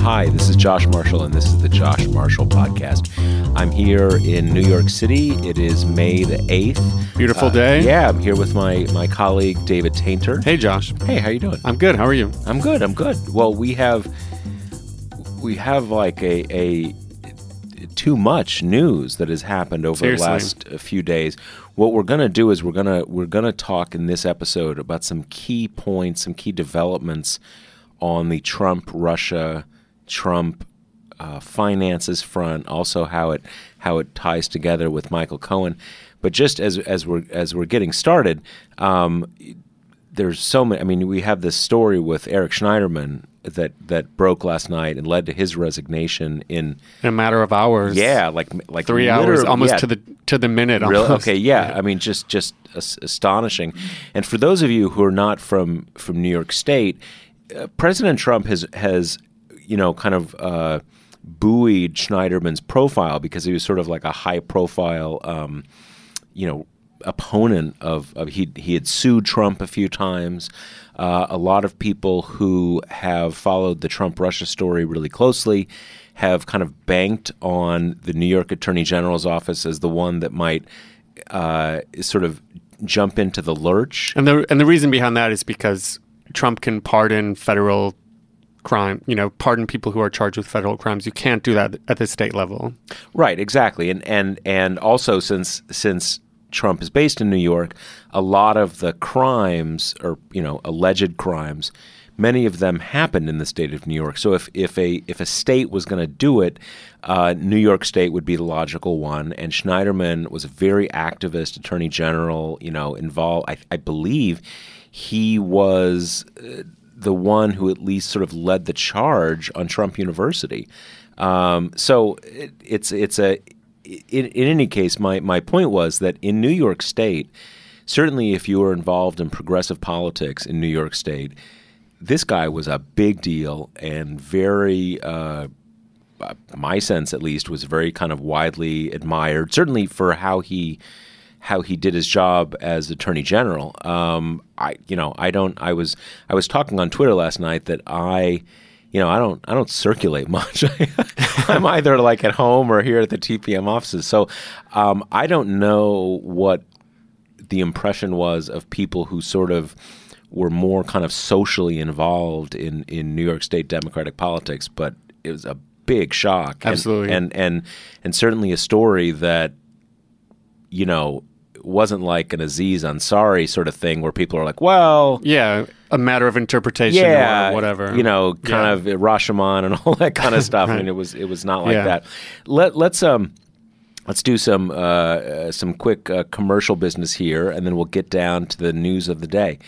Hi, this is Josh Marshall, and this is the Josh Marshall Podcast. I'm here in New York City. It is May the 8th. Beautiful day. Yeah, I'm here with my colleague, David Tainter. Hey, Josh. Hey, how you doing? I'm good. How are you? I'm good. Well, we have like a too much news that has happened over the last few days. What we're going to do is we're going to talk in this episode about some key points, some key developments on the Trump-Russia Trump finances front, also how it ties together with Michael Cohen. But just as we're getting started, there's so many. I mean, we have this story with Eric Schneiderman that broke last night and led to his resignation in a matter of hours. Yeah, like 3 hours, almost, yeah, to the minute. Almost. Really? Okay, yeah. I mean, just astonishing. And for those of you who are not from New York State, President Trump has buoyed Schneiderman's profile because he was sort of like a high-profile, opponent of he had sued Trump a few times. A lot of people who have followed the Trump-Russia story really closely have kind of banked on the New York Attorney General's office as the one that might sort of jump into the lurch. And the reason behind that is because Trump can pardon federal crime, pardon people who are charged with federal crimes. You can't do that at the state level. Right, exactly. And also since Trump is based in New York, a lot of the crimes or, alleged crimes, many of them happened in the state of New York. So if a state was going to do it, New York State would be the logical one. And Schneiderman was a very activist attorney general, involved. I believe he was the one who at least sort of led the charge on Trump University. In any case, my point was that in New York State, certainly if you were involved in progressive politics in New York State, this guy was a big deal and very, my sense at least, was very kind of widely admired, certainly for how he did his job as Attorney General. I was talking on Twitter last night that I don't circulate much. I'm either like at home or here at the TPM offices. So I don't know what the impression was of people who sort of were more kind of socially involved in New York State Democratic politics, but it was a big shock. Absolutely. And certainly a story that, wasn't like an Aziz Ansari sort of thing where people are like, well... Yeah, a matter of interpretation, yeah, or whatever. Kind of Rashomon and all that kind of stuff. Right. I mean, it was not like that. Let's do some quick commercial business here, and then we'll get down to the news of the day.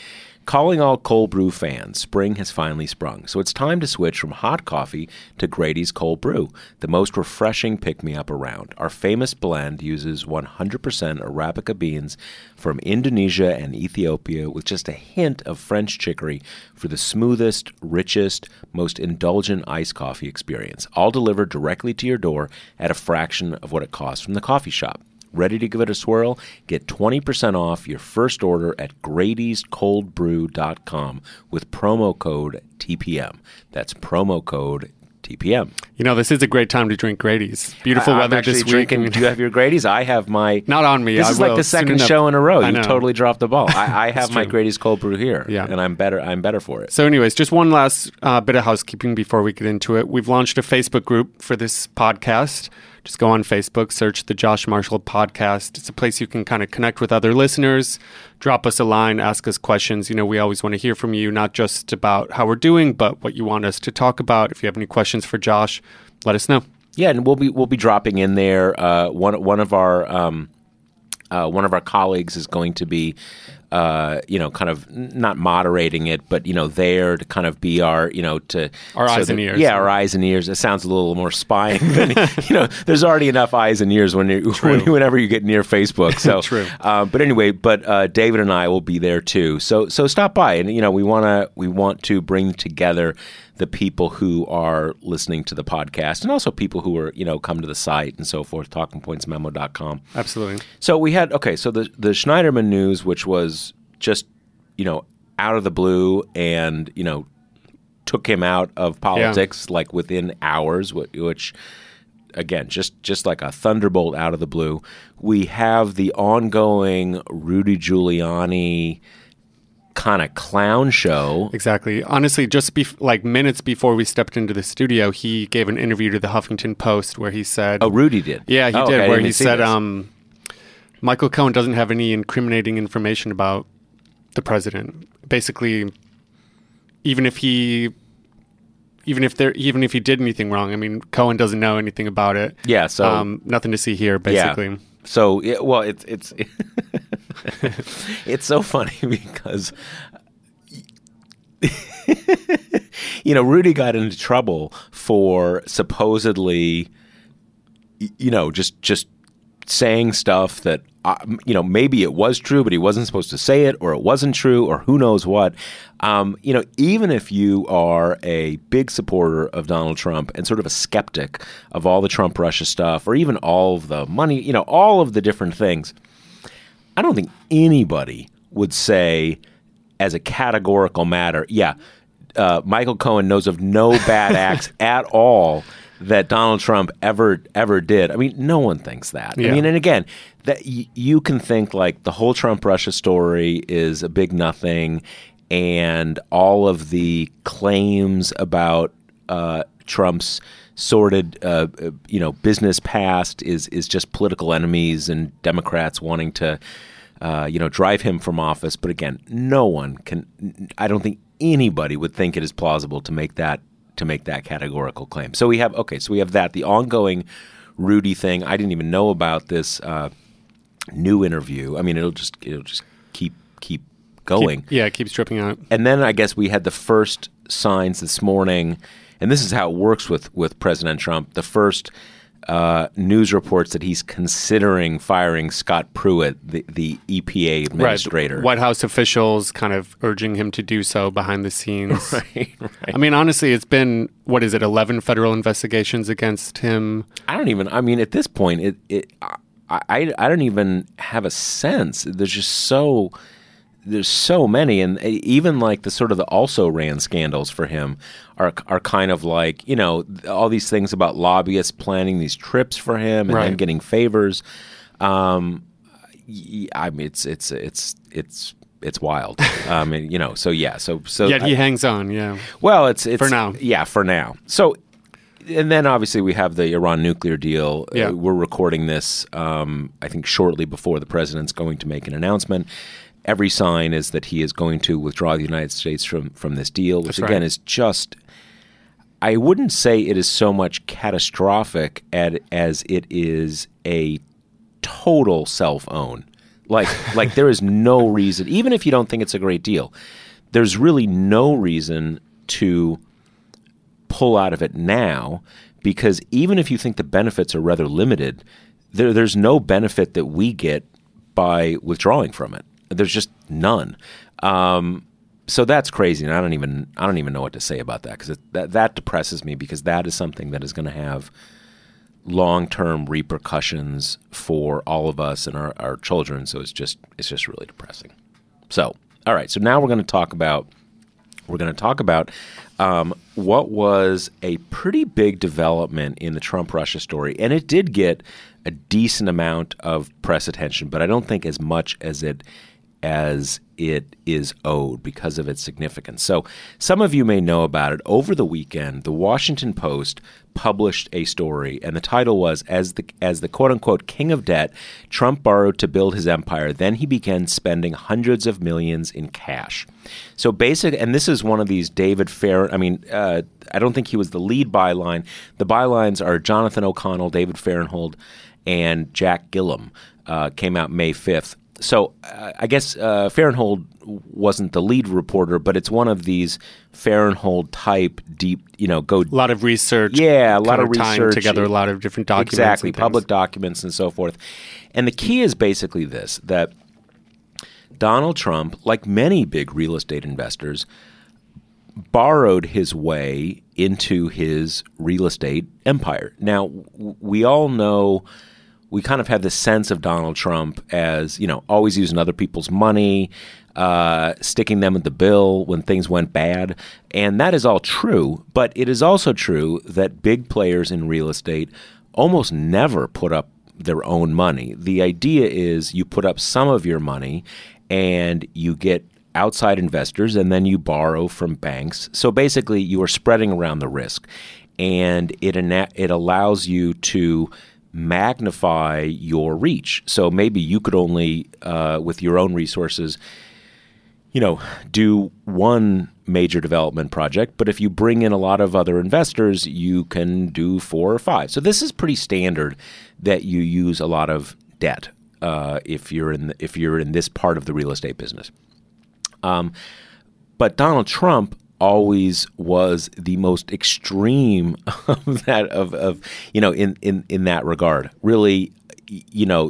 Calling all cold brew fans, spring has finally sprung, so it's time to switch from hot coffee to Grady's Cold Brew, the most refreshing pick-me-up around. Our famous blend uses 100% Arabica beans from Indonesia and Ethiopia with just a hint of French chicory for the smoothest, richest, most indulgent iced coffee experience, all delivered directly to your door at a fraction of what it costs from the coffee shop. Ready to give it a swirl? Get 20% off your first order at Grady'sColdBrew.com with promo code TPM. That's promo code TPM. This is a great time to drink Grady's. Beautiful weather this week. Drinking, do you have your Grady's? I have my... Not on me. This is like the second show in a row. You totally dropped the ball. I have my Grady's Cold Brew here, and I'm better for it. So anyways, just one last bit of housekeeping before we get into it. We've launched a Facebook group for this podcast. Just go on Facebook, search the Josh Marshall Podcast. It's a place you can kind of connect with other listeners, drop us a line, ask us questions. We always want to hear from you, not just about how we're doing, but what you want us to talk about. If you have any questions for Josh, let us know. Yeah, and we'll be dropping in there. One of our colleagues is going to be kind of not moderating it, but, there to kind of be our, our eyes and ears. Yeah, our eyes and ears. It sounds a little more spying than, there's already enough eyes and ears whenever you get near Facebook. So, true. But anyway, David and I will be there too. So stop by and, we want to bring together the people who are listening to the podcast and also people who are, come to the site and so forth, talkingpointsmemo.com. Absolutely. So we had, the Schneiderman news, which was just, out of the blue and, took him out of politics like within hours, which again, just like a thunderbolt out of the blue. We have the ongoing Rudy Giuliani kind of clown show. Exactly. Honestly, just minutes before we stepped into the studio, he gave an interview to the Huffington Post where he said... Oh, Rudy did? Yeah, he did, where he said, Michael Cohen doesn't have any incriminating information about the president. Basically, even if he did anything wrong, Cohen doesn't know anything about it. Yeah, so... nothing to see here, basically. Yeah. So, it's... It's so funny because, Rudy got into trouble for supposedly, just saying stuff that, maybe it was true, but he wasn't supposed to say it, or it wasn't true, or who knows what. Even if you are a big supporter of Donald Trump and sort of a skeptic of all the Trump-Russia stuff, or even all of the money, all of the different things, I don't think anybody would say as a categorical matter, Michael Cohen knows of no bad acts at all that Donald Trump ever did. No one thinks that. Yeah. And again, that you can think the whole Trump-Russia story is a big nothing and all of the claims about Trump's sordid, business past is just political enemies and Democrats wanting to, drive him from office. But again, no one can. I don't think anybody would think it is plausible to make that categorical claim. So we have that the ongoing Rudy thing. I didn't even know about this new interview. It'll just keep going. It keeps dripping out. And then I guess we had the first signs this morning. And this is how it works with President Trump. The first news reports that he's considering firing Scott Pruitt, the EPA administrator. Right. White House officials kind of urging him to do so behind the scenes. Right. Honestly, it's been, 11 federal investigations against him? At this point, I don't even have a sense. There's so many, and even the sort of the also-ran scandals for him are kind of all these things about lobbyists planning these trips for him and then getting favors. It's wild. Yet he hangs on. Yeah. Well, it's for now. Yeah, for now. So, and then obviously we have the Iran nuclear deal. Yeah. We're recording this, I think, shortly before the president's going to make an announcement. Every sign is that he is going to withdraw the United States from this deal, which is just, I wouldn't say it is so much catastrophic as it is a total self-own. Like there is no reason, even if you don't think it's a great deal, there's really no reason to pull out of it now, because even if you think the benefits are rather limited, there's no benefit that we get by withdrawing from it. There's just none, so that's crazy, and I don't even know what to say about that, because that depresses me, because that is something that is going to have long-term repercussions for all of us and our children. So it's just really depressing. So all right, so now we're going to talk about what was a pretty big development in the Trump-Russia story, and it did get a decent amount of press attention, but I don't think as much as it is owed because of its significance. So some of you may know about it. Over the weekend, the Washington Post published a story, and the title was, as the quote-unquote king of debt, Trump borrowed to build his empire, then he began spending hundreds of millions in cash. So basically, and this is one of these David Fahrenthold, I don't think he was the lead byline. The bylines are Jonathan O'Connell, David Fahrenthold, and Jack Gillum, came out May 5th. So I guess Fahrenthold wasn't the lead reporter, but it's one of these Fahrenthold type deep, a lot of research. Yeah, a lot of research. Tying together a lot of different documents. Exactly, public documents and so forth. And the key is basically this, that Donald Trump, like many big real estate investors, borrowed his way into his real estate empire. Now, we all know, we kind of have this sense of Donald Trump as, always using other people's money, sticking them in the bill when things went bad. And that is all true. But it is also true that big players in real estate almost never put up their own money. The idea is you put up some of your money and you get outside investors and then you borrow from banks. So basically you are spreading around the risk, and it allows you to magnify your reach. So maybe you could only, with your own resources, do one major development project. But if you bring in a lot of other investors, you can do 4 or 5. So this is pretty standard that you use a lot of debt if you're in this part of the real estate business. But Donald Trump always was the most extreme of that in that regard. Really,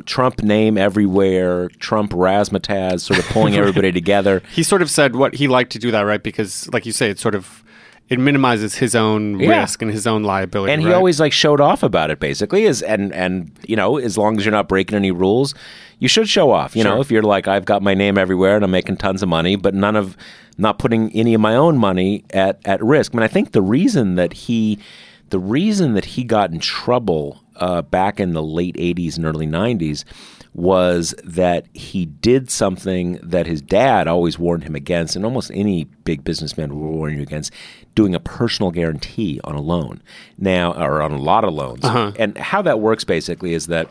Trump name everywhere, Trump razzmatazz, sort of pulling everybody together. He sort of said what he liked to do that, right? Because like you say, it minimizes his own risk and his own liability. And he always showed off about it, basically. And as long as you're not breaking any rules, you should show off. Sure. If you're like, I've got my name everywhere and I'm making tons of money, but not putting any of my own money at risk. I mean, I think the reason that he got in trouble back in the late 80s and early 90s was that he did something that his dad always warned him against, and almost any big businessman will warn you against, doing a personal guarantee on a loan now, or on a lot of loans. Uh-huh. And how that works basically is that,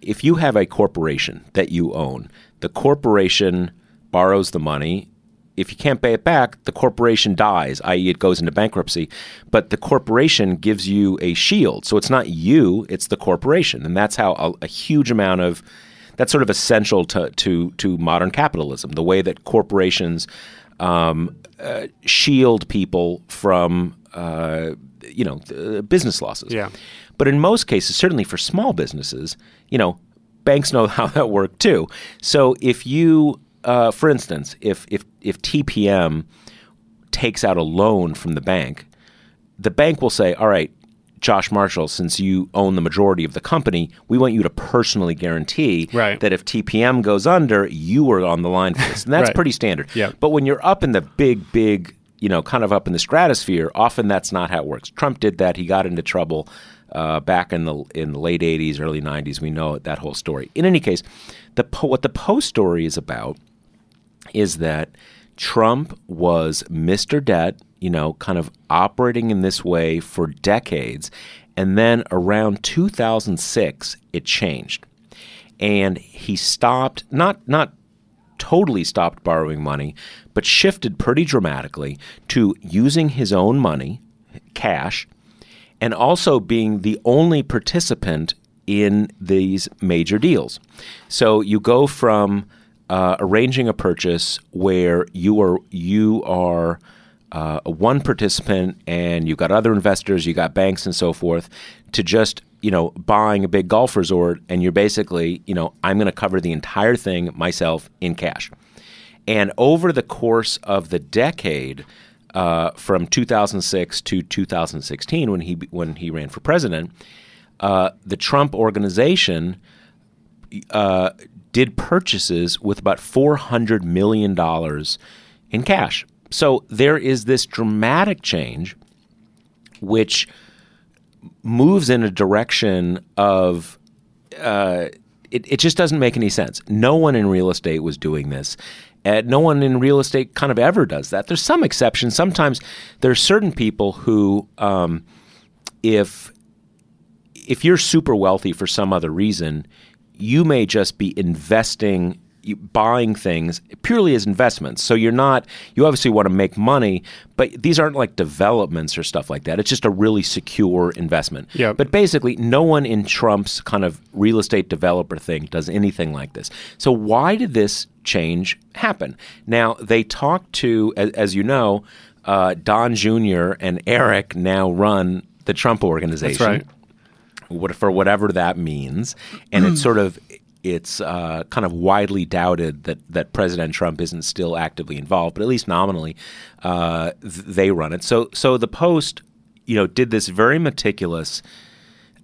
if you have a corporation that you own, the corporation borrows the money. If you can't pay it back, the corporation dies, i.e. it goes into bankruptcy, but the corporation gives you a shield. So it's not you, it's the corporation. And that's how a huge amount of – that's sort of essential to modern capitalism, the way that corporations shield people from business losses. Yeah. But in most cases, certainly for small businesses, banks know how that worked too. So if you – for instance, if TPM takes out a loan from the bank will say, all right, Josh Marshall, since you own the majority of the company, we want you to personally guarantee that if TPM goes under, you are on the line for this. And that's pretty standard. Yeah. But when you're up in the big, kind of up in the stratosphere, often that's not how it works. Trump did that. He got into trouble back in the late 80s, early 90s. We know that whole story. In any case, what the Post story is about is that Trump was Mr. Debt, kind of operating in this way for decades. And then around 2006, it changed. And he stopped, not totally stopped borrowing money, but shifted pretty dramatically to using his own money, cash, and also being the only participant in these major deals. So you go from arranging a purchase where you are one participant and you've got other investors, you got banks and so forth, to just buying a big golf resort, and you're basically I'm going to cover the entire thing myself in cash. And over the course of the decade, from 2006 to 2016, when he ran for president, the Trump organization did purchases with about $400 million in cash. So there is this dramatic change which moves in a direction of it just doesn't make any sense. No one in real estate was doing this. No one in real estate kind of ever does that. There's some exceptions. Sometimes there are certain people who if you're super wealthy for some other reason, you may just be investing buying things purely as investments. So you're not, you obviously want to make money, but these aren't like developments or stuff like that. It's just a really secure investment. Yep. But basically, no one in Trump's kind of real estate developer thing does anything like this. So why did this change happen? Now, they talked to, as you know, Don Jr. and Eric now run the Trump Organization. That's right. For whatever that means. And it's sort of, it's kind of widely doubted that President Trump isn't still actively involved, but at least nominally, they run it. So the Post, did this very meticulous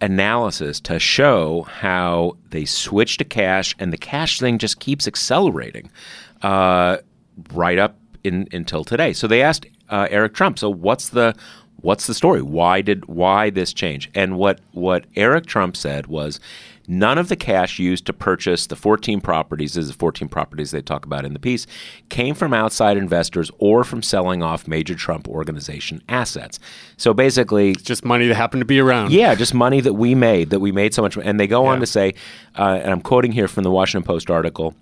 analysis to show how they switched to cash, and the cash thing just keeps accelerating right up until today. So they asked Eric Trump, so what's the story? Why this change? And what Eric Trump said was, none of the cash used to purchase the 14 properties, this is the 14 properties they talk about in the piece, came from outside investors or from selling off major Trump Organization assets. So basically, it's just money that happened to be around. Yeah, just money that we made so much money. And they go on to say, and I'm quoting here from the Washington Post article,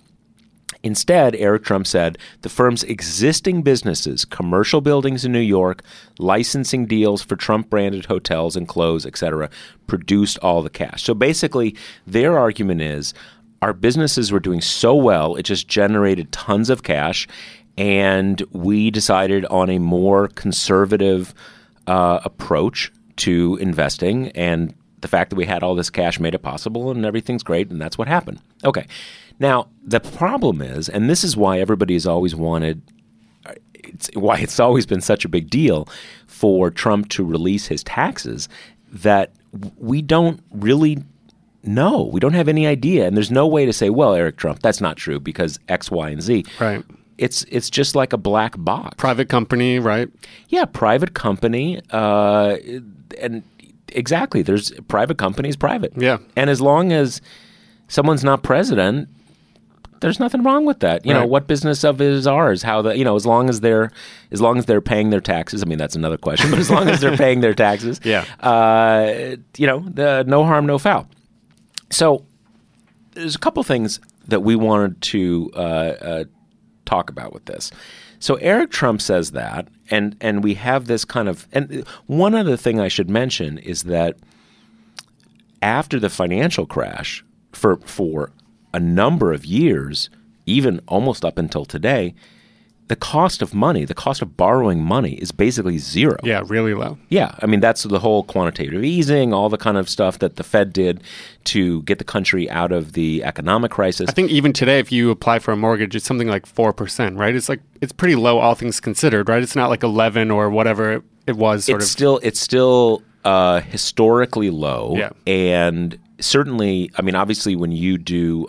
instead, Eric Trump said, the firm's existing businesses, commercial buildings in New York, licensing deals for Trump-branded hotels and clothes, et cetera, produced all the cash. So basically, their argument is our businesses were doing so well, it just generated tons of cash, and we decided on a more conservative approach to investing, and the fact that we had all this cash made it possible, and everything's great, and that's what happened. Okay. Now, the problem is, and this is why everybody's always why it's always been such a big deal for Trump to release his taxes, that we don't really know. We don't have any idea. And there's no way to say, well, Eric Trump, that's not true because X, Y, and Z. Right. It's just like a black box. Private company, right? Yeah, private company. And exactly. There's private companies, private. Yeah. And as long as someone's not president, there's nothing wrong with that. You know, what business of it is ours? How the, as long as they're paying their taxes. I mean, that's another question. But as long as they're paying their taxes, no harm, no foul. So there's a couple things that we wanted to talk about with this. So Eric Trump says that, and we have this kind of, and one other thing I should mention is that after the financial crash, for a number of years, even almost up until today, the cost of money, the cost of borrowing money is basically zero. Yeah, really low. Yeah. I mean, that's the whole quantitative easing, all the kind of stuff that the Fed did to get the country out of the economic crisis. I think even today, if you apply for a mortgage, it's something like 4%, right? It's pretty low, all things considered, right? It's not like 11 or whatever it was. It's still historically low. Yeah. And certainly, I mean, obviously, when you do,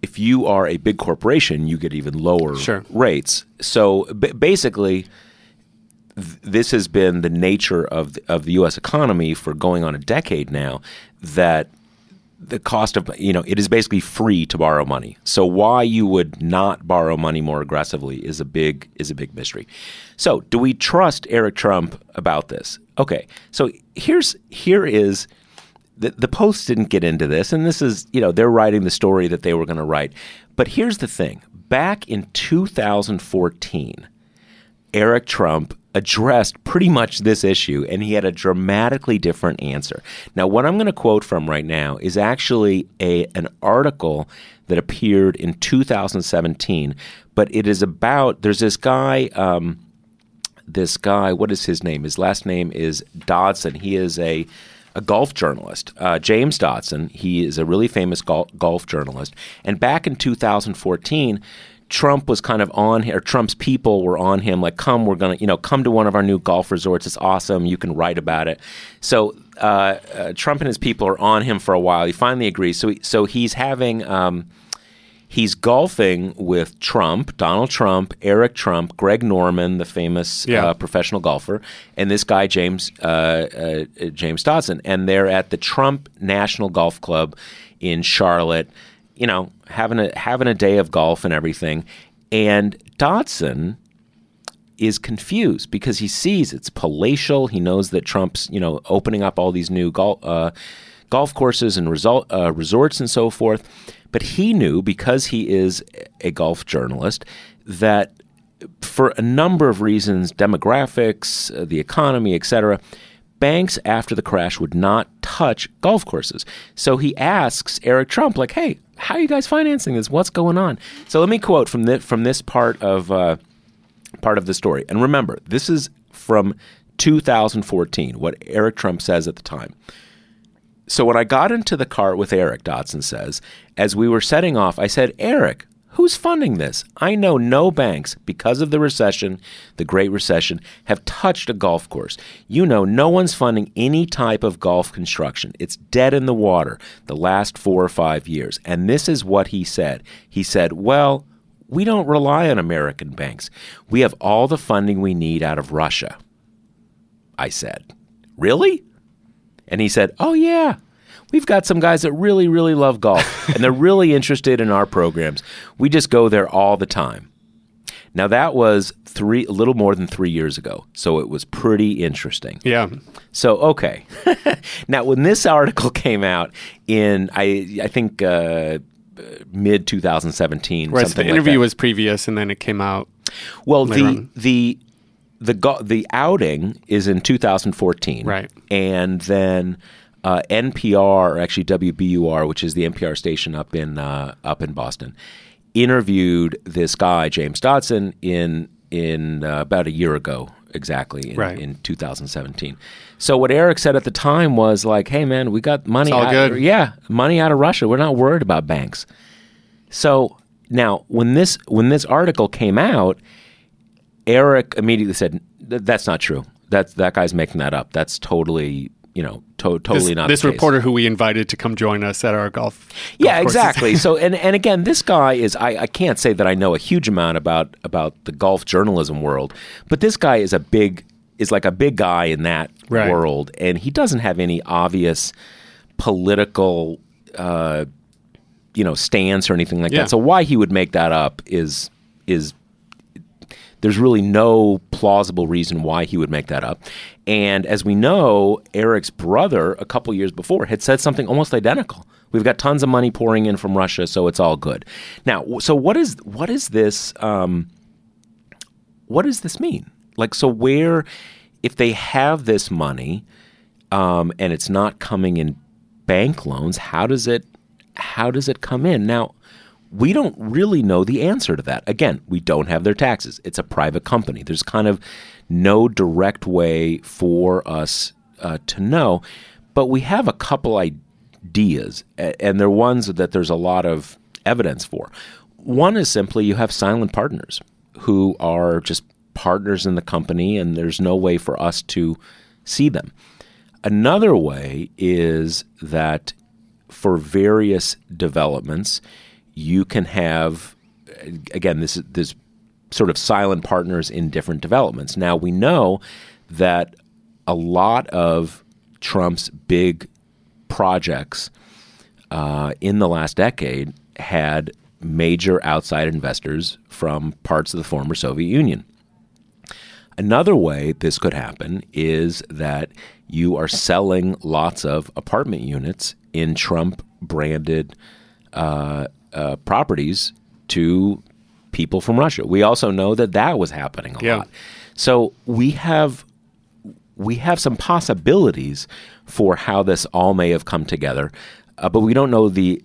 if you are a big corporation, you get even lower rates. So basically, this has been the nature of the U.S. economy for going on a decade now, that the cost of, it is basically free to borrow money. So why you would not borrow money more aggressively is a big mystery. So do we trust Eric Trump about this? Okay, so here is. The Post didn't get into this, and this is, they're writing the story that they were going to write. But here's the thing. Back in 2014, Eric Trump addressed pretty much this issue, and he had a dramatically different answer. Now, what I'm going to quote from right now is actually an article that appeared in 2017, but it is about, there's this guy, what is his name? His last name is Dodson. He is a golf journalist, James Dodson. He is a really famous golf journalist. And back in 2014, Trump's people were on him, like, come, we're going to, come to one of our new golf resorts. It's awesome. You can write about it. So Trump and his people are on him for a while. He finally agrees. So he's having, he's golfing with Trump, Donald Trump, Eric Trump, Greg Norman, the famous professional golfer, and this guy, James Dodson. And they're at the Trump National Golf Club in Charlotte, having a day of golf and everything. And Dodson is confused because he sees it's palatial. He knows that Trump's, opening up all these new golf golf courses and resorts and so forth. But he knew, because he is a golf journalist, that for a number of reasons, demographics, the economy, etc., banks after the crash would not touch golf courses. So he asks Eric Trump, like, hey, how are you guys financing this? What's going on? So let me quote from this part of the story. And remember, this is from 2014, what Eric Trump says at the time. So when I got into the car with Eric, Dodson says, as we were setting off, I said, Eric, who's funding this? I know no banks, because of the recession, the Great Recession, have touched a golf course. You know, no one's funding any type of golf construction. It's dead in the water the last 4 or 5 years. And this is what he said. He said, well, we don't rely on American banks. We have all the funding we need out of Russia. I said, really? And he said, oh, yeah, we've got some guys that really, really love golf, and they're really interested in our programs. We just go there all the time. Now, that was a little more than 3 years ago, so it was pretty interesting. Yeah. So, okay. Now, when this article came out in, I think, mid-2017, right, so the interview was previous, and then it came out. Well, the outing is in 2014, right? And then NPR, or actually WBUR, which is the NPR station up in Boston, interviewed this guy James Dodson in about a year ago exactly, in 2017. So what Eric said at the time was like, "Hey man, we got money. Money out of Russia. We're not worried about banks." So now when this article came out, Eric immediately said, that's not true. That guy's making that up. That's totally, totally not the case. This reporter who we invited to come join us at our golf. Yeah, exactly. So, and again, this guy is, I can't say that I know a huge amount about the golf journalism world, but this guy is like a big guy in that world. And he doesn't have any obvious political, stance or anything like that. So why he would make that up is there's really no plausible reason why he would make that up. And as we know, Eric's brother, a couple years before, had said something almost identical. We've got tons of money pouring in from Russia, so it's all good. Now, so what is this? What does this mean? Like, so where, if they have this money and it's not coming in bank loans, how does it come in now? We don't really know the answer to that. Again, we don't have their taxes. It's a private company. There's kind of no direct way for us to know. But we have a couple ideas, and they're ones that there's a lot of evidence for. One is simply you have silent partners who are just partners in the company, and there's no way for us to see them. Another way is that for various developments, you can have, again, this sort of silent partners in different developments. Now, we know that a lot of Trump's big projects in the last decade had major outside investors from parts of the former Soviet Union. Another way this could happen is that you are selling lots of apartment units in Trump-branded properties to people from Russia. We also know that was happening a lot. So we have some possibilities for how this all may have come together, but we don't know the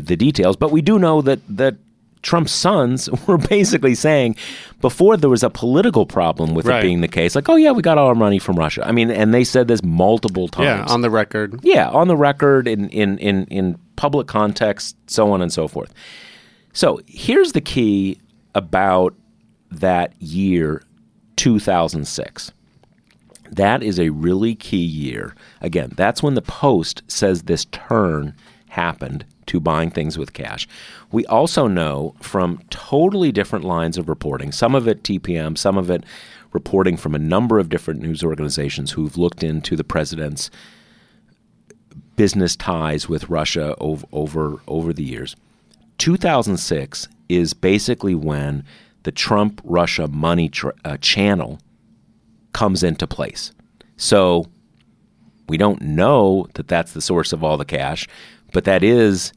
details. But we do know that Trump's sons were basically saying before there was a political problem with it being the case, like, oh yeah, we got all our money from Russia. I mean, and they said this multiple times. Yeah, on the record. Yeah, on the record in public context, so on and so forth. So here's the key about that year, 2006. That is a really key year. Again, that's when the Post says this turn happened to buying things with cash. We also know from totally different lines of reporting, some of it TPM, some of it reporting from a number of different news organizations who've looked into the president's business ties with Russia over the years. 2006 is basically when the Trump-Russia money channel comes into place. So We don't know that that's the source of all the cash, but that is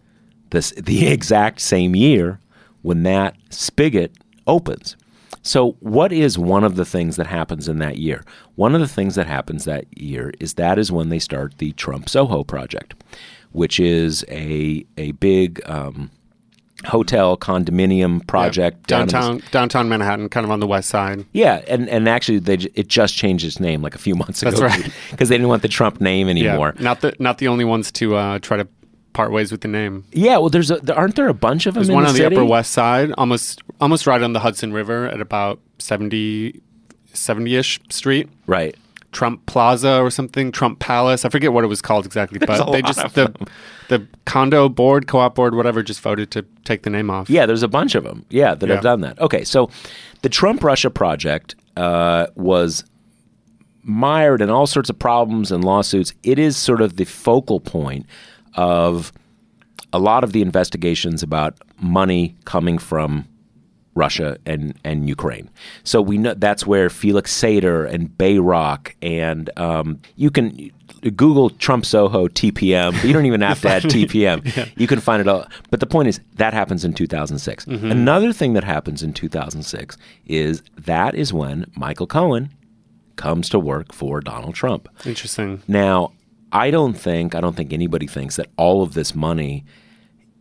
the exact same year when that spigot opens. So what is one of the things that happens in that year? One of the things that happens that year is that is when they start the Trump Soho project, which is a big hotel condominium project. Yep. Downtown Manhattan, kind of on the west side. Yeah, and actually it just changed its name like a few months ago. That's right. Because they didn't want the Trump name anymore. Yeah, not the only ones to try to part ways with the name. Yeah, well, aren't there a bunch of them? There's one on the Upper West Side, almost right on the Hudson River at about 70-ish Street. Right. Trump Plaza or something, Trump Palace. I forget what it was called exactly, but they just the condo board, co-op board, whatever, just voted to take the name off. Yeah, there's a bunch of them. Yeah, that have done that. Okay, so the Trump Russia project was mired in all sorts of problems and lawsuits. It is sort of the focal point of a lot of the investigations about money coming from Russia and Ukraine. So we know that's where Felix Sater and Bayrock and you can Google Trump Soho TPM. But you don't even have to add TPM. Yeah. You can find it all. But the point is that happens in 2006. Mm-hmm. Another thing that happens in 2006 is that is when Michael Cohen comes to work for Donald Trump. Interesting. Now, I don't think anybody thinks that all of this money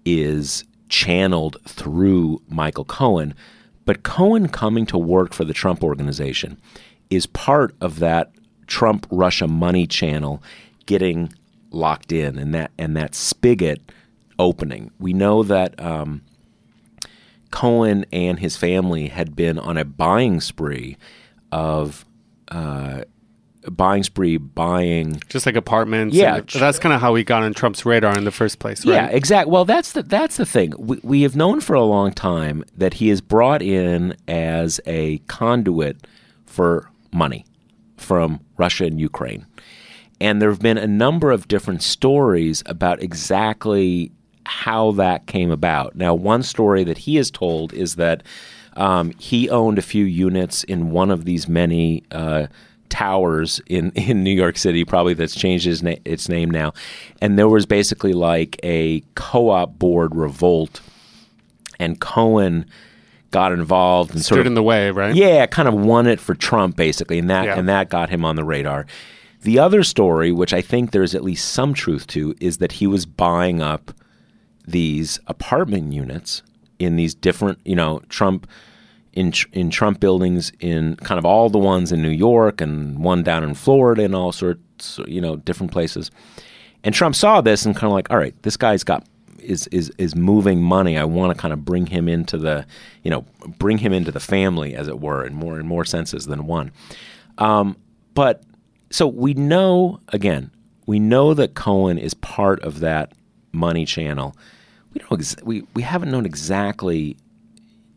is channeled through Michael Cohen, but Cohen coming to work for the Trump organization is part of that Trump-Russia money channel getting locked in and that spigot opening. We know that Cohen and his family had been on a buying spree buying just like apartments. Yeah, that's kind of how we got on Trump's radar in the first place, right? Yeah, exactly. Well, that's the thing. We have known for a long time that he is brought in as a conduit for money from Russia and Ukraine, and there have been a number of different stories about exactly how that came about. Now, one story that he has told is that he owned a few units in one of these many towers in New York City, probably, that's changed its name now. And there was basically like a co-op board revolt, and Cohen got involved and stood in the way, right? Yeah, kind of won it for Trump, basically, and that got him on the radar. The other story, which I think there's at least some truth to, is that he was buying up these apartment units in these different, Trump in Trump buildings, in kind of all the ones in New York and one down in Florida and all sorts, different places. And Trump saw this and kind of like, all right, this guy's is moving money. I want to kind of bring him into the family, as it were, in more senses than one. But so we know that Cohen is part of that money channel. We don't we haven't known exactly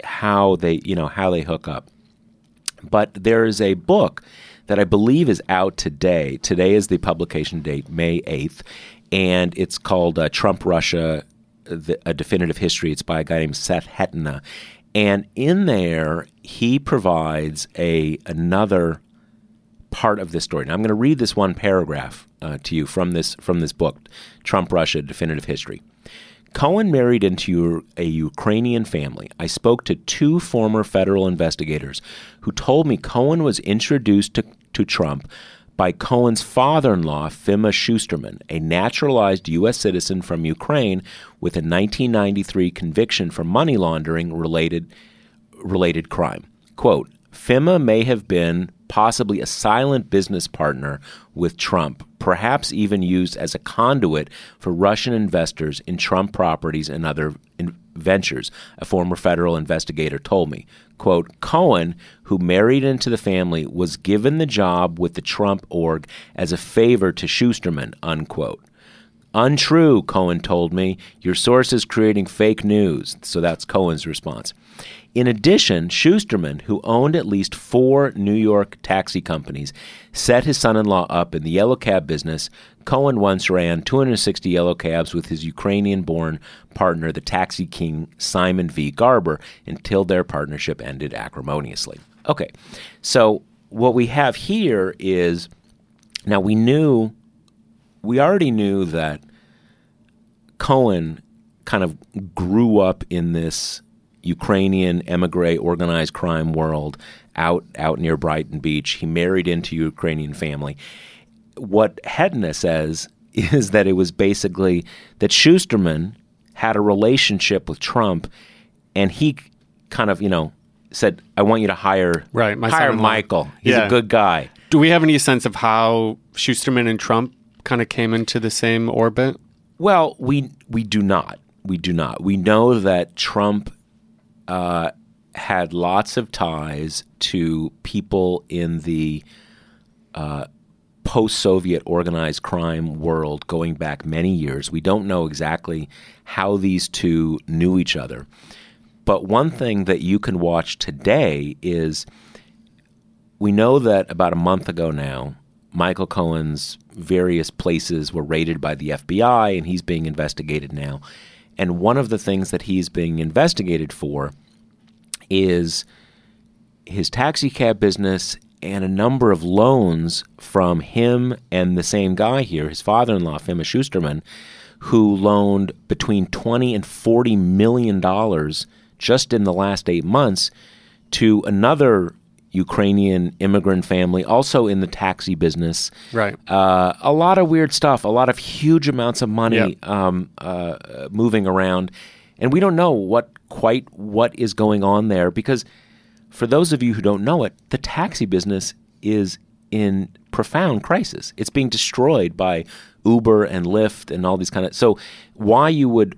how they hook up. But there is a book that I believe is out today. Today is the publication date, May 8th, and it's called Trump Russia, A Definitive History. It's by a guy named Seth Hettena. And in there, he provides another part of this story. Now, I'm going to read this one paragraph to you from this book, Trump Russia, Definitive History. Cohen married into a Ukrainian family. I spoke to two former federal investigators who told me Cohen was introduced to Trump by Cohen's father-in-law, Fima Shusterman, a naturalized U.S. citizen from Ukraine with a 1993 conviction for money laundering related crime. Quote, Fima may have been possibly a silent business partner with Trump, perhaps even used as a conduit for Russian investors in Trump properties and other ventures, a former federal investigator told me. Quote, Cohen, who married into the family, was given the job with the Trump org as a favor to Shusterman, unquote. Untrue, Cohen told me. Your source is creating fake news. So that's Cohen's response. In addition, Shusterman, who owned at least four New York taxi companies, set his son-in-law up in the yellow cab business. Cohen once ran 260 yellow cabs with his Ukrainian-born partner, the taxi king Simon V. Garber, until their partnership ended acrimoniously. Okay, so what we have here is, now we knew we already knew that Cohen kind of grew up in this Ukrainian emigre organized crime world out near Brighton Beach. He married into a Ukrainian family. What Hettena says is that it was basically that Shusterman had a relationship with Trump, and he kind of, you know, said, I want you to hire Michael. He's a good guy. Do we have any sense of how Shusterman and Trump kind of came into the same orbit? Well, we do not. We do not. We know that Trump had lots of ties to people in the post-Soviet organized crime world going back many years. We don't know exactly how these two knew each other. But one thing that you can watch today is we know that about a month ago now, Michael Cohen's various places were raided by the FBI, and he's being investigated now. And one of the things that he's being investigated for is his taxi cab business and a number of loans from him and the same guy here, his father-in-law, Fima Shusterman, who loaned between $20 and $40 million just in the last 8 months to another Ukrainian immigrant family, also in the taxi business. Right. A lot of weird stuff, a lot of huge amounts of money moving around. And we don't know what is going on there, because for those of you who don't know it, the taxi business is in profound crisis. It's being destroyed by Uber and Lyft and all these kind of. So why you would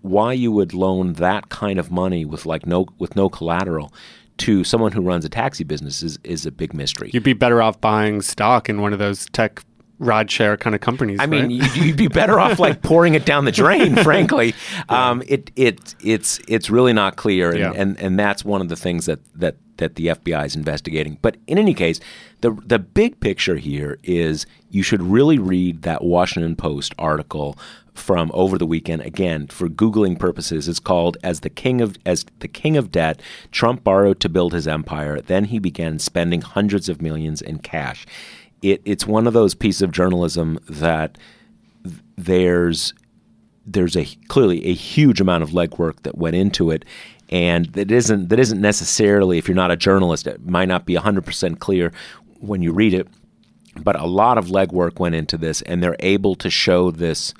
loan that kind of money with no collateral to someone who runs a taxi business is a big mystery. You'd be better off buying stock in one of those tech rideshare kind of companies. I mean, you'd be better off like pouring it down the drain. Frankly, it's really not clear, and that's one of the things that the FBI is investigating. But in any case, the big picture here is you should really read that Washington Post article from over the weekend. Again, for Googling purposes, it's called As the King of Debt, Trump Borrowed to Build His Empire. Then He Began Spending Hundreds of Millions in Cash. It's one of those pieces of journalism that there's clearly a huge amount of legwork that went into it, and that isn't necessarily, if you're not a journalist, it might not be 100% clear when you read it, but a lot of legwork went into this, and they're able to show this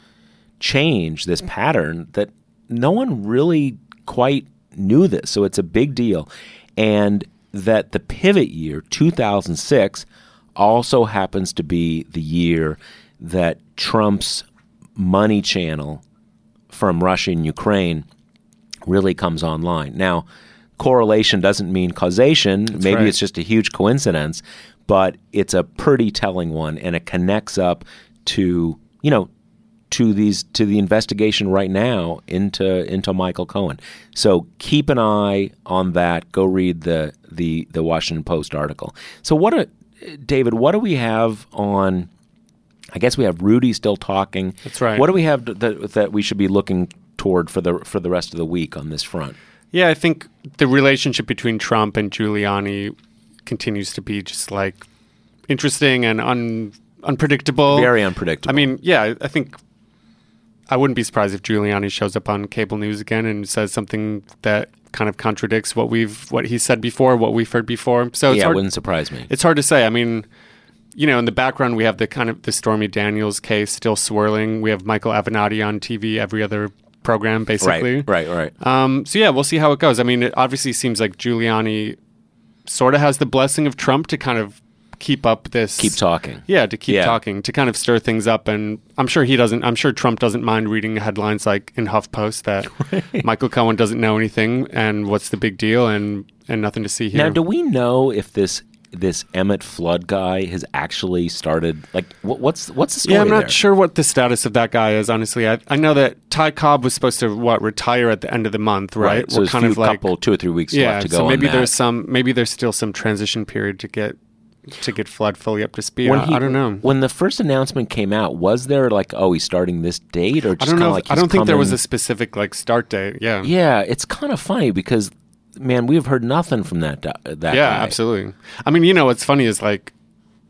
change, this pattern that no one really quite knew this. So it's a big deal. And that the pivot year, 2006, also happens to be the year that Trump's money channel from Russia and Ukraine really comes online. Now, correlation doesn't mean causation. That's maybe right. It's just a huge coincidence, but it's a pretty telling one, and it connects up to, you know, to the investigation right now into Michael Cohen. So keep an eye on that. Go read the Washington Post article. So David, what do we have on? I guess we have Rudy still talking. That's right. What do we have that we should be looking toward for the rest of the week on this front? Yeah, I think the relationship between Trump and Giuliani continues to be just like interesting and unpredictable. Very unpredictable. I mean, yeah, I think I wouldn't be surprised if Giuliani shows up on cable news again and says something that kind of contradicts what we've heard before. So it wouldn't surprise me. It's hard to say. I mean, you know, in the background, we have the kind of the Stormy Daniels case still swirling. We have Michael Avenatti on TV every other program, basically. Right. So yeah, we'll see how it goes. I mean, it obviously seems like Giuliani sort of has the blessing of Trump to kind of keep talking to kind of stir things up, and I'm sure Trump doesn't mind reading headlines like in HuffPost that Michael Cohen doesn't know anything and what's the big deal and nothing to see here. Now, do we know if this Emmett Flood guy has actually started, like, what's the story? Yeah, I'm not sure what the status of that guy is, honestly. I know that Ty Cobb was supposed to retire at the end of the month, right? So we're kind of like couple 2 or 3 weeks left to go. So maybe on there's still some transition period to get Flood fully up to speed. I don't know. When the first announcement came out, was there like, oh, he's starting this date? Or just kind of like, I don't think there was a specific like start date. Yeah. Yeah. It's kind of funny because, man, we've heard nothing from that guy. Yeah, absolutely. I mean, you know, what's funny is like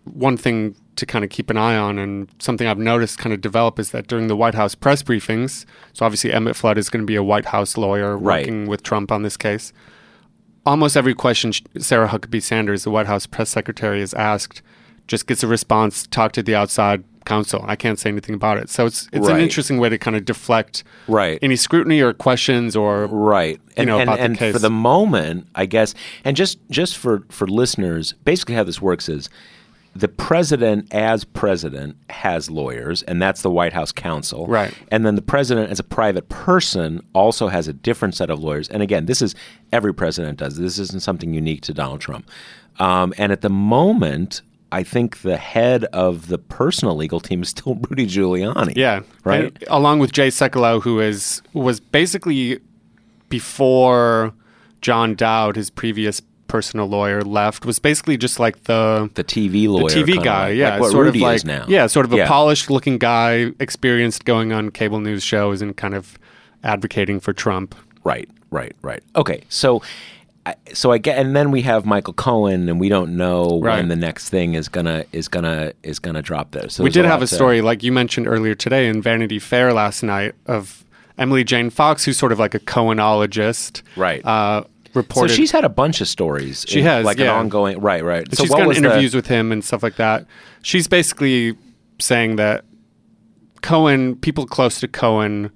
one thing to kind of keep an eye on, and something I've noticed kind of develop is that during the White House press briefings, so obviously Emmett Flood is going to be a White House lawyer working with Trump on this case. Almost every question Sarah Huckabee Sanders, the White House press secretary, is asked just gets a response, talk to the outside counsel. I can't say anything about it. So it's an interesting way to kind of deflect any scrutiny or questions or about the case. And for the moment, I guess, and just for listeners, basically how this works is the president as president has lawyers, and that's the White House counsel. Right. And then the president as a private person also has a different set of lawyers. And again, this is every president does. This isn't something unique to Donald Trump. And at the moment, I think the head of the personal legal team is still Rudy Giuliani. Yeah. Right? And along with Jay Sekulow, who was basically before John Dowd, his previous personal lawyer, left, was basically just like the TV lawyer, the TV guy, like what sort Rudy of like is now. Yeah, sort of a polished looking guy, experienced, going on cable news shows and kind of advocating for Trump. Right. Okay, so I get, and then we have Michael Cohen, and we don't know when the next thing is gonna drop this. So we did have a story like you mentioned earlier today in Vanity Fair last night of Emily Jane Fox, who's sort of like a Cohenologist, reported. So she's had a bunch of stories. She has, an ongoing, right. So she's got interviews with him and stuff like that. She's basically saying that Cohen, people close to Cohen,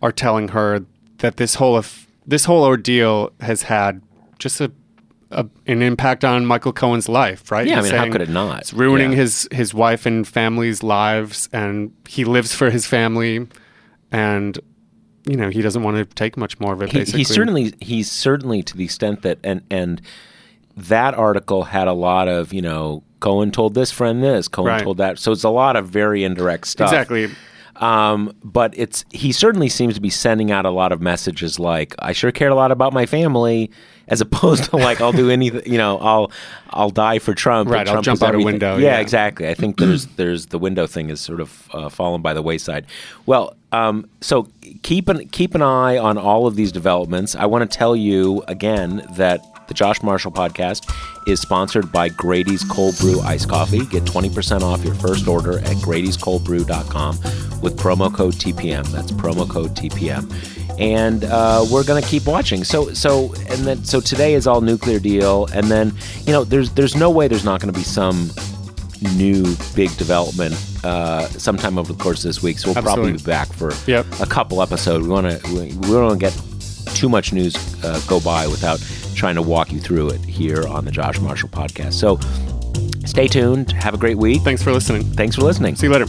are telling her that this whole ordeal has had just an impact on Michael Cohen's life, right? Yeah, how could it not? It's ruining his wife and family's lives, and he lives for his family, and he doesn't want to take much more of it, basically. He's certainly to the extent that, and that article had a lot of, Cohen told this friend this, Cohen told that. So it's a lot of very indirect stuff. Exactly. But he certainly seems to be sending out a lot of messages like, I sure cared a lot about my family, as opposed to like, I'll do anything, I'll die for Trump. Right, Trump, I'll jump out a window. Yeah, exactly. I think there's the window thing is sort of fallen by the wayside. Well, so keep an eye on all of these developments. I want to tell you again that the Josh Marshall podcast is sponsored by Grady's Cold Brew Iced Coffee. Get 20% off your first order at Grady'sColdBrew.com with promo code TPM. That's promo code TPM. And we're going to keep watching. So today is all nuclear deal, and then there's no way there's not going to be some new big development sometime over the course of this week. So we'll probably be back for a couple episodes. We don't want to get too much news go by without trying to walk you through it here on the Josh Marshall podcast. So stay tuned. Have a great week. Thanks for listening. See you later.